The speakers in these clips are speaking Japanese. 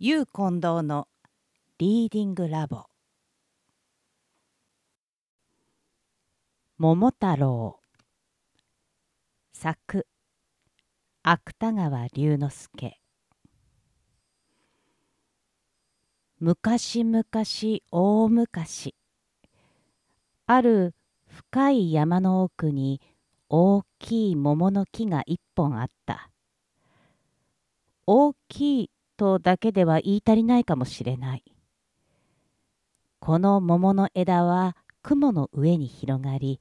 ゆう近藤のリーディングラボ。桃太郎作、芥川龍之介。昔々大昔、ある深い山の奥に大きい桃の木が一本あった。大きいとだけでは言い足りないかもしれない。この桃の枝は雲の上に広がり、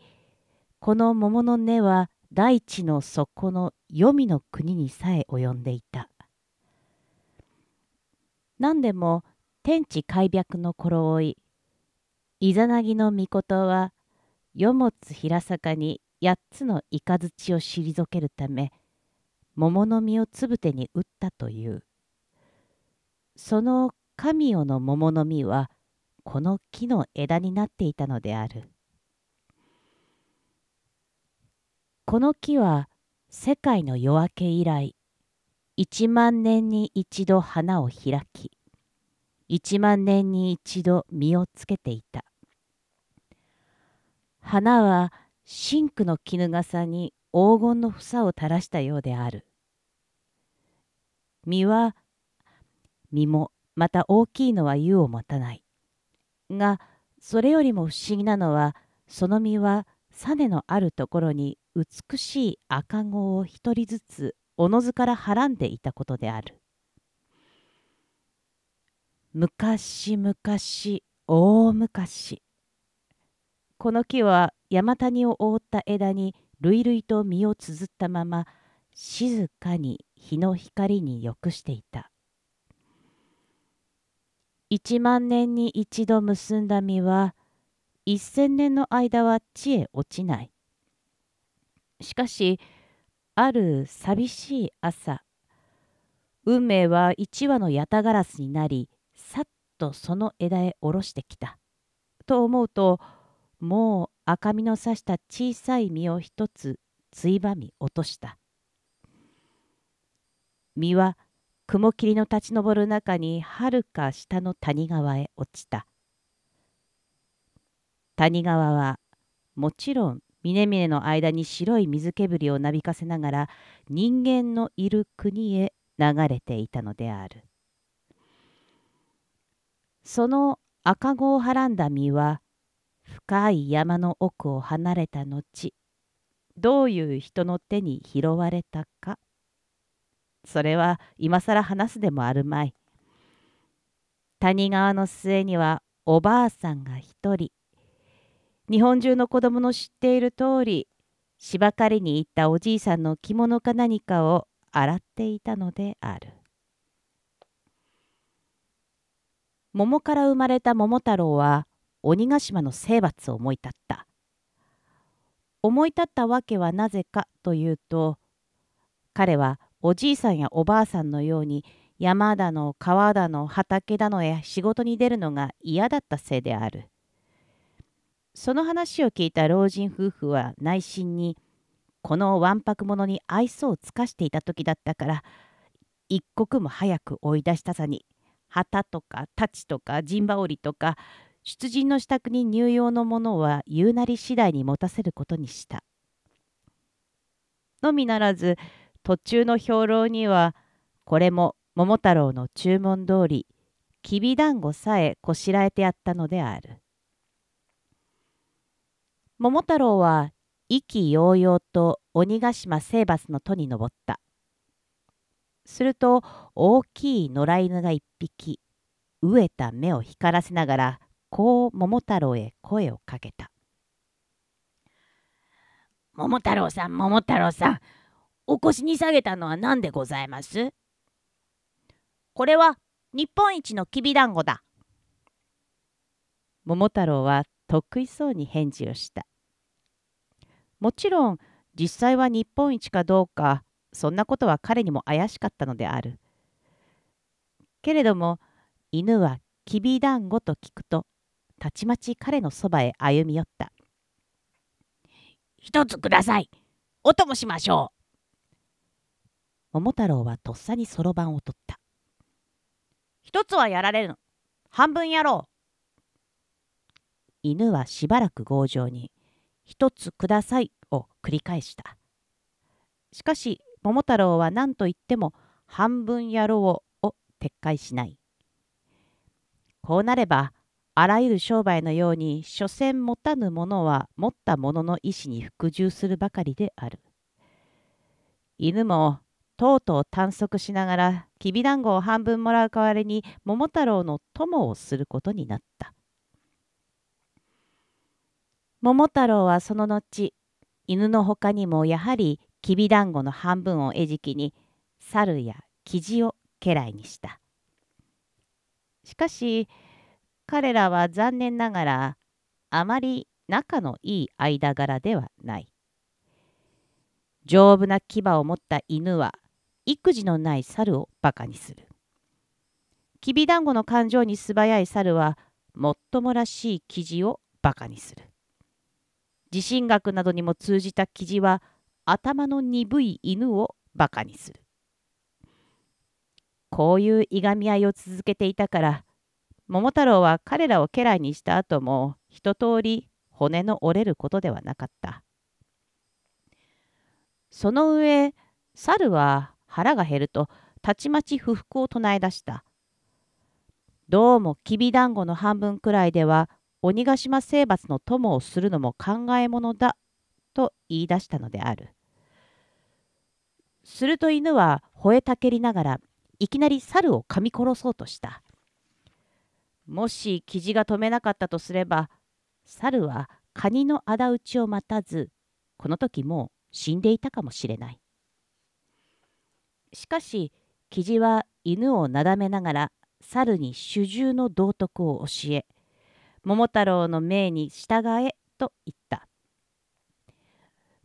この桃の根は大地の底の黄泉の国にさえ及んでいた。何でも天地開闢の頃追い、イザナギの御事は世物平坂に八つの雷を退けるため、桃の実をつぶてに打ったという。その神代の桃の実はこの木の枝になっていたのである。この木は世界の夜明け以来、1万年に一度花を開き、1万年に一度実をつけていた。花は深紅の絹笠に黄金の房を垂らしたようである。実もまた大きいのは優を持たない。が、それよりも不思議なのは、その実は種のあるところに美しい赤子を一人ずつおのずからはらんでいたことである。昔々大昔、この木は山谷を覆った枝に累々と実をつづったまま、静かに日の光に浴していた。1万年に一度結んだ実は、1000年の間は地へ落ちない。しかし、ある寂しい朝、運命は1羽のヤタガラスになり、さっとその枝へ下ろしてきた。と思うと、もう赤みのさした小さい実を一つついばみ落とした。実は雲霧の立ち上る中にはるか下の谷川へ落ちた。谷川はもちろん峰々の間に白い水けぶりをなびかせながら人間のいる国へ流れていたのである。その赤子をはらんだ実は深い山の奥を離れた後、どういう人の手に拾われたか。それは今さら話すでもあるまい。谷川の末にはおばあさんが一人、日本中の子供の知っている通り、芝刈りに行ったおじいさんの着物か何かを洗っていたのである。桃から生まれた桃太郎は鬼ヶ島の征伐を思い立った。思い立ったわけはなぜかというと、彼はおじいさんやおばあさんのように山だの川だの畑だのへ仕事に出るのが嫌だったせいである。その話を聞いた老人夫婦は内心に、このわんぱく者に愛想を尽かしていた時だったから、一刻も早く追い出したさに、旗とか太刀とか陣羽織とか、出陣の支度に入用のものは言うなり次第に持たせることにした。のみならず、途中の兵糧にはこれも桃太郎の注文通りきびだんごさえこしらえてやったのである。桃太郎は意気揚々と鬼ヶ島征伐の戸に登った。すると大きい野良犬が一匹飢えた目を光らせながらこう桃太郎へ声をかけた。桃太郎さん、桃太郎さん、お腰に下げたのは何でございます？これは日本一のきびだんごだ。桃太郎は得意そうに返事をした。もちろん実際は日本一かどうか、そんなことは彼にも怪しかったのである。けれども犬はきびだんごと聞くと、たちまち彼のそばへ歩み寄った。一つください。お供しましょう。桃太郎はとっさにそろばんを取った。一つはやられぬ。半分やろう。犬はしばらく強情に一つくださいを繰り返した。しかし桃太郎は何と言っても半分やろうを撤回しない。こうなればあらゆる商売のように所詮持たぬものは持ったものの意思に服従するばかりである。犬もとうとう探索しながらきびだんごを半分もらう代わりに桃太郎の友をすることになった。桃太郎はその後、犬のほかにもやはりきびだんごの半分を餌食に、猿やキジを家来にした。しかし、彼らは残念ながら、あまり仲のいい間柄ではない。丈夫な牙を持った犬は、育児のない猿をバカにする。きびだんごの感情に素早い猿は、もっともらしいキジをバカにする。地震学などにも通じたキジは頭の鈍い犬をバカにする。こういういがみ合いを続けていたから桃太郎は彼らを家来にした後も一通り骨の折れることではなかった。その上猿は腹が減るとたちまち不服を唱え出した。どうもきびだんごの半分くらいでは鬼ヶ島征伐の友をするのも考えものだと言い出したのである。すると犬は吠えたけりながらいきなり猿を噛み殺そうとした。もしキジが止めなかったとすれば猿はカニの仇討ちを待たずこの時もう死んでいたかもしれない。しかしキジは犬をなだめながら猿に主従の道徳を教え桃太郎の命に従えと言った。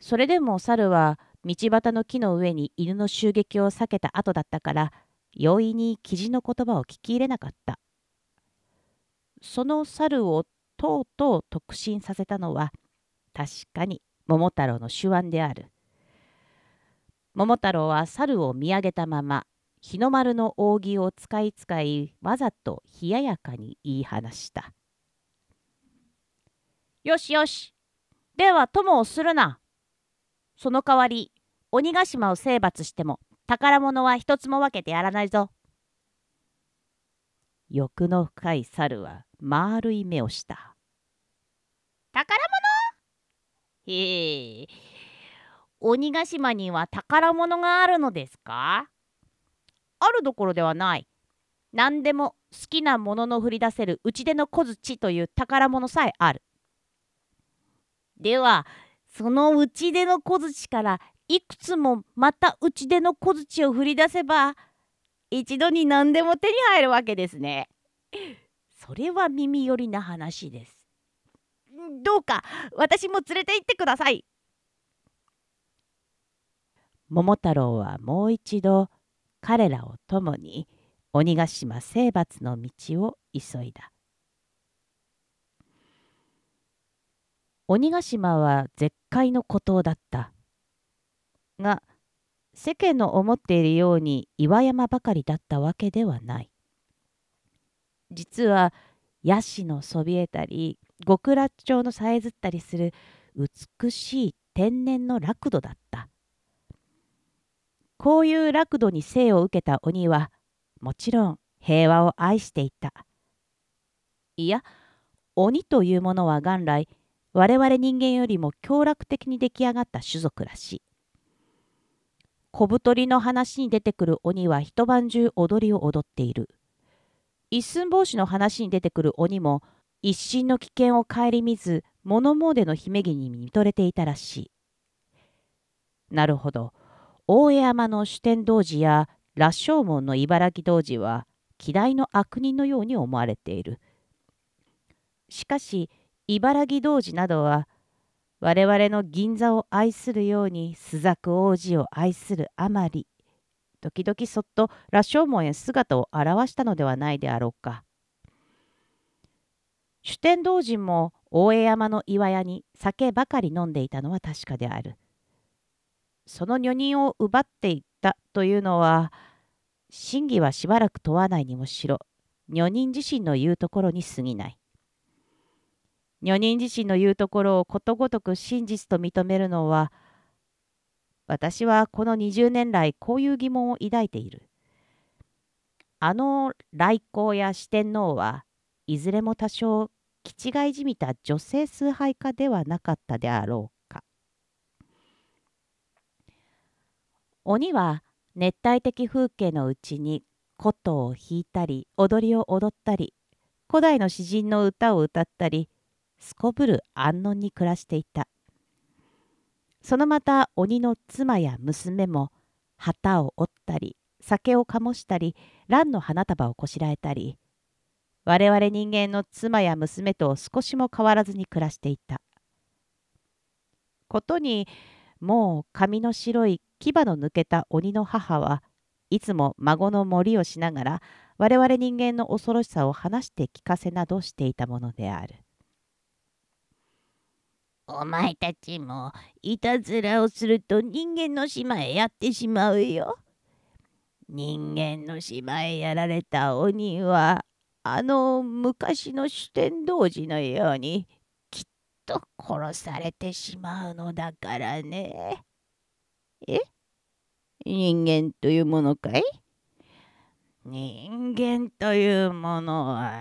それでも猿は道端の木の上に犬の襲撃を避けた後だったから容易にキジの言葉を聞き入れなかった。その猿をとうとう特進させたのは確かに桃太郎の手腕である。桃太郎は猿を見上げたまま日の丸の扇を使いわざと冷ややかに言い放した。よしよし、では友をするな。その代わり、鬼ヶ島を征伐しても宝物は一つも分けてやらないぞ。欲の深い猿は丸い目をした。宝物？へえ、鬼ヶ島には宝物があるのですか？あるどころではない。何でも好きなものの振り出せる打ち出の小槌という宝物さえある。ではその打ち出の小槌からいくつもまた打ち出の小槌を振り出せば一度に何でも手に入るわけですね。それは耳寄りな話です。どうか私も連れて行ってください。桃太郎はもう一度彼らを共に鬼ヶ島征伐の道を急いだ。鬼ヶ島は絶海の孤島だった。が、世間の思っているように岩山ばかりだったわけではない。実はヤシのそびえたり極楽鳥のさえずったりする美しい天然の楽土だった。こういう楽土に生を受けた鬼はもちろん平和を愛していた。いや、鬼というものは元来我々人間よりも強楽的に出来上がった種族らしい。小太りの話に出てくる鬼は一晩中踊りを踊っている。一寸法師の話に出てくる鬼も一瞬の危険を顧みず物詣の姫君に見とれていたらしい。なるほど、大江山の酒呑童子や羅生門の茨城童子は希代の悪人のように思われている。しかし茨城童子などは我々の銀座を愛するように朱雀王子を愛するあまり時々そっと羅生門へ姿を現したのではないであろうか。酒呑童子も大江山の岩屋に酒ばかり飲んでいたのは確かである。その女人を奪っていったというのは真偽はしばらく問わないにもしろ女人自身の言うところに過ぎない。女人自身の言うところをことごとく真実と認めるのは、私はこの20年来こういう疑問を抱いている。あの来皇や四天王はいずれも多少気違いじみた女性崇拝家ではなかったであろうか。鬼は熱帯的風景のうちに琴を弾いたり踊りを踊ったり、古代の詩人の歌を歌ったり、すこぶる安穏に暮らしていた。そのまた鬼の妻や娘も旗を折ったり、酒を醸したり、蘭の花束をこしらえたり、我々人間の妻や娘と少しも変わらずに暮らしていた。ことにもう髪の白い牙の抜けた鬼の母はいつも孫のもりをしながら、我々人間の恐ろしさを話して聞かせなどしていたものである。お前たちもいたずらをすると人間の島へやってしまうよ。人間の島へやられた鬼は、あの昔の酒呑童子のようにきっと殺されてしまうのだからね。え？人間というものかい？人間というものは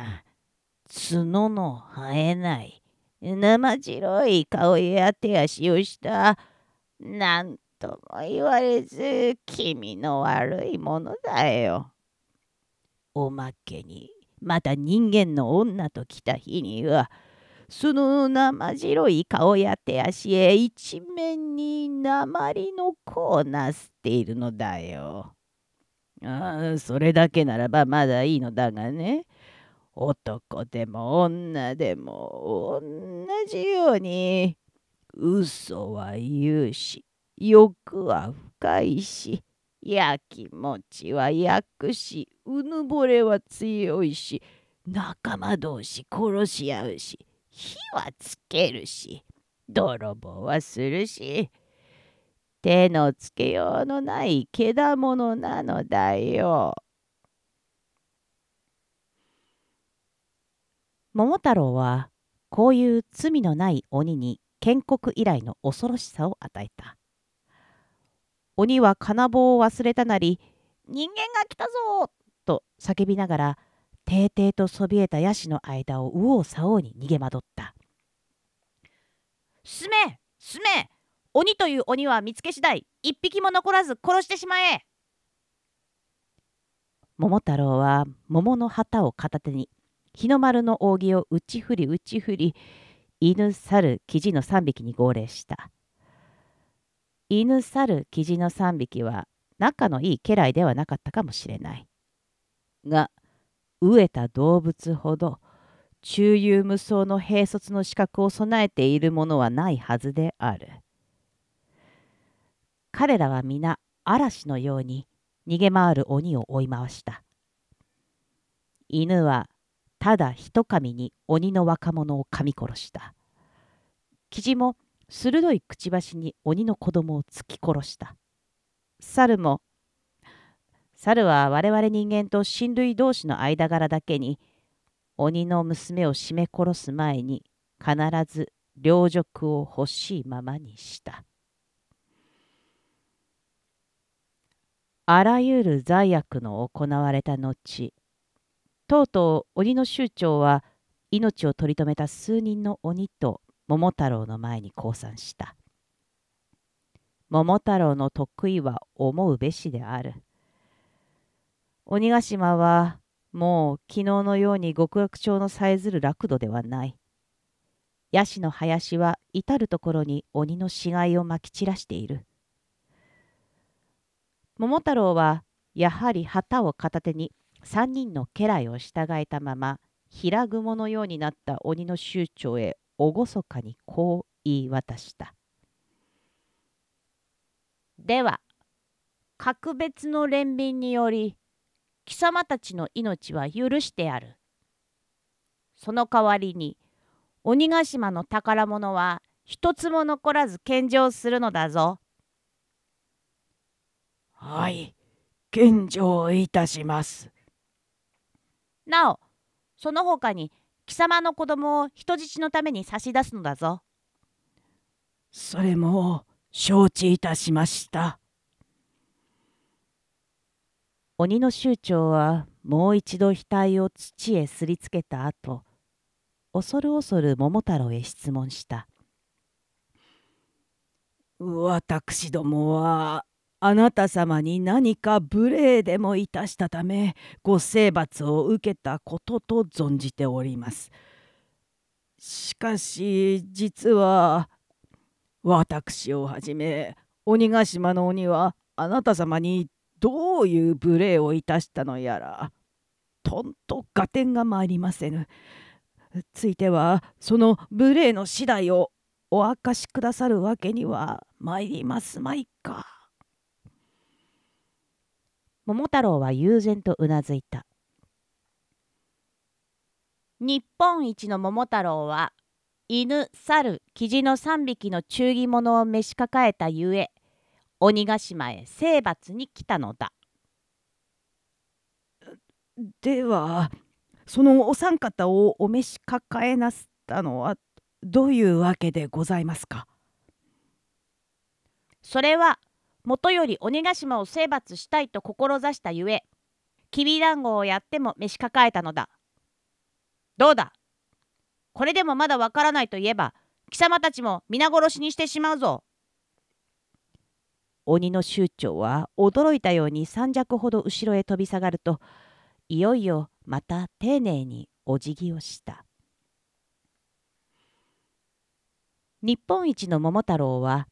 角の生えない生白い顔や手足をしたなんとも言われず気味の悪いものだよ。おまけにまた人間の女と来た日にはその生白い顔や手足へ一面に鉛の粉をなすっているのだよ。ああ、それだけならばまだいいのだがね。男でも女でも同じように嘘は言うし、欲は深いし、やきもちは焼くし、うぬぼれは強いし、仲間同士殺し合うし、火はつけるし、泥棒はするし、手のつけようのないけだものなのだよ。桃太郎はこういう罪のない鬼に建国以来の恐ろしさを与えた。鬼は金棒を忘れたなり、人間が来たぞと叫びながら、ていていとそびえたヤシの間を右往左往に逃げまどった。進め進め、鬼という鬼は見つけ次第一匹も残らず殺してしまえ。桃太郎は桃の旗を片手に、日の丸の扇を打ち振り打ち振り、犬猿キジの3匹に号令した。犬猿キジの3匹は仲のいい家来ではなかったかもしれないが、飢えた動物ほど中庸無双の兵卒の資格を備えているものはないはずである。彼らは皆嵐のように逃げ回る鬼を追い回した。犬はただ一噛みに鬼の若者を噛み殺した。キジも鋭いくちばしに鬼の子供を突き殺した。猿は我々人間と親類同士の間柄だけに、鬼の娘を絞め殺す前に必ず領辱を欲しいままにした。あらゆる罪悪の行われた後、とうとう鬼の酋長は命を取り留めた数人の鬼と桃太郎の前に降参した。桃太郎の得意は思うべしである。鬼ヶ島はもう昨日のように極楽鳥のさえずる楽土ではない。ヤシの林は至るところに鬼の死骸をまき散らしている。桃太郎はやはり旗を片手に、三人の家来を従えたまま、平雲のようになった鬼の酋長へ厳かにこう言い渡した。では、格別の憐憫により、貴様たちの命は許してやる。その代わりに、鬼ヶ島の宝物は一つも残らず献上するのだぞ。はい、献上いたします。なお、その他に貴様の子供を人質のために差し出すのだぞ。それも承知いたしました。鬼の酋長はもう一度額を土へすりつけた後、恐る恐る桃太郎へ質問した。私どもはあなた様に何か無礼でもいたしたためご征罰を受けたことと存じております。しかし実は私をはじめ鬼ヶ島の鬼はあなた様にどういう無礼をいたしたのやらとんと合点が参りませぬ。ついてはその無礼の次第をお明かしくださるわけには参りますまいか。桃太郎は悠然とうなずいた。日本一の桃太郎は犬、猿、キジの3匹の忠義者を召し抱えたゆえ、鬼ヶ島へ征伐に来たのだ。では、そのお三方をお召し抱えなすったのはどういうわけでございますか。それはもとより鬼ヶ島を征伐したいと志したゆえ、きびだんごをやっても召し抱えたのだ。どうだ、これでもまだわからないといえば、貴様たちも皆殺しにしてしまうぞ。鬼の酋長は驚いたように三尺ほど後ろへ飛び下がると、いよいよまた丁寧にお辞儀をした。日本一の桃太郎は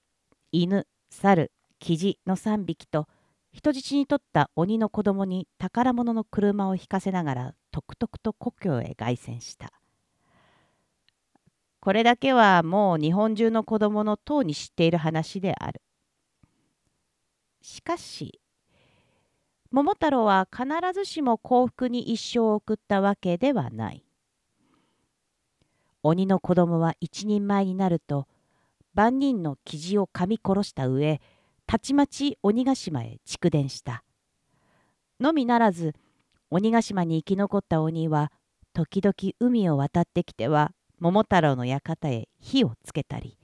犬、猿、キジの3匹と人質に取った鬼の子供に宝物の車を引かせながらとくとくと故郷へ凱旋した。これだけはもう日本中の子供のとうに知っている話である。しかし桃太郎は必ずしも幸福に一生を送ったわけではない。鬼の子供は一人前になると万人のキジを噛み殺した上、たちまち鬼ヶ島へ逐電した。のみならず、鬼ヶ島に生き残った鬼は時々海を渡ってきては桃太郎の館へ火をつけたり、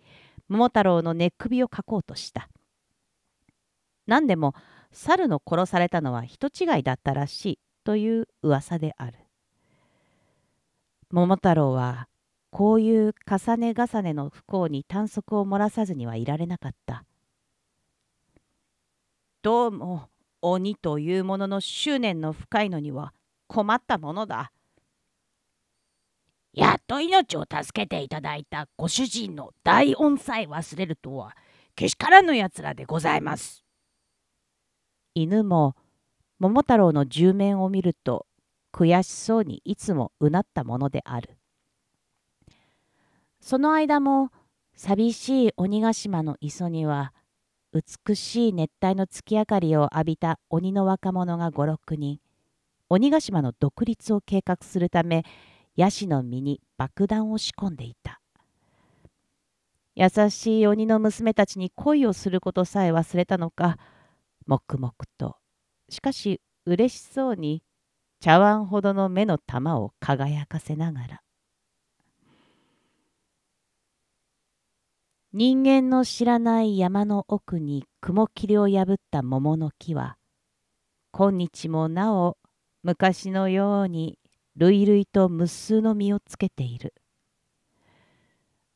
桃太郎の寝首をかこうとした。何でも猿の殺されたのは人違いだったらしいという噂である。桃太郎はこういう重ね重ねの不幸に短足を漏らさずにはいられなかった。どうも鬼というものの執念の深いのには困ったものだ。やっと命を助けていただいたご主人の大恩さえ忘れるとは、けしからぬやつらでございます。犬も桃太郎の十面を見ると悔しそうにいつもうなったものである。その間も寂しい鬼ヶ島の磯には美しい熱帯の月明かりを浴びた鬼の若者が5、6人、鬼ヶ島の独立を計画するためヤシの実に爆弾を仕込んでいた。優しい鬼の娘たちに恋をすることさえ忘れたのか、黙々と、しかしうれしそうに茶碗ほどの目の玉を輝かせながら。人間の知らない山の奥に雲霧を破った桃の木は、今日もなお昔のように類々と無数の実をつけている。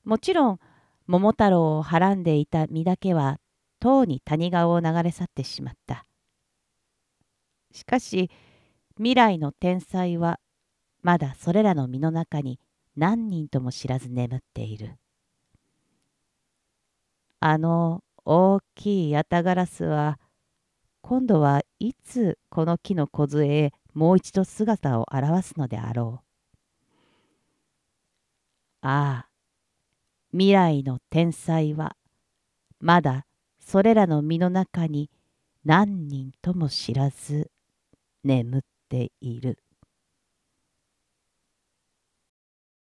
もちろん桃太郎をはらんでいた実だけはとうに谷川を流れ去ってしまった。しかし未来の天才はまだそれらの実の中に何人とも知らず眠っている。あの大きいヤタガラスは今度はいつこの木の梢へもう一度姿を現すのであろう。ああ、未来の天才はまだそれらの実の中に何人とも知らず眠っている。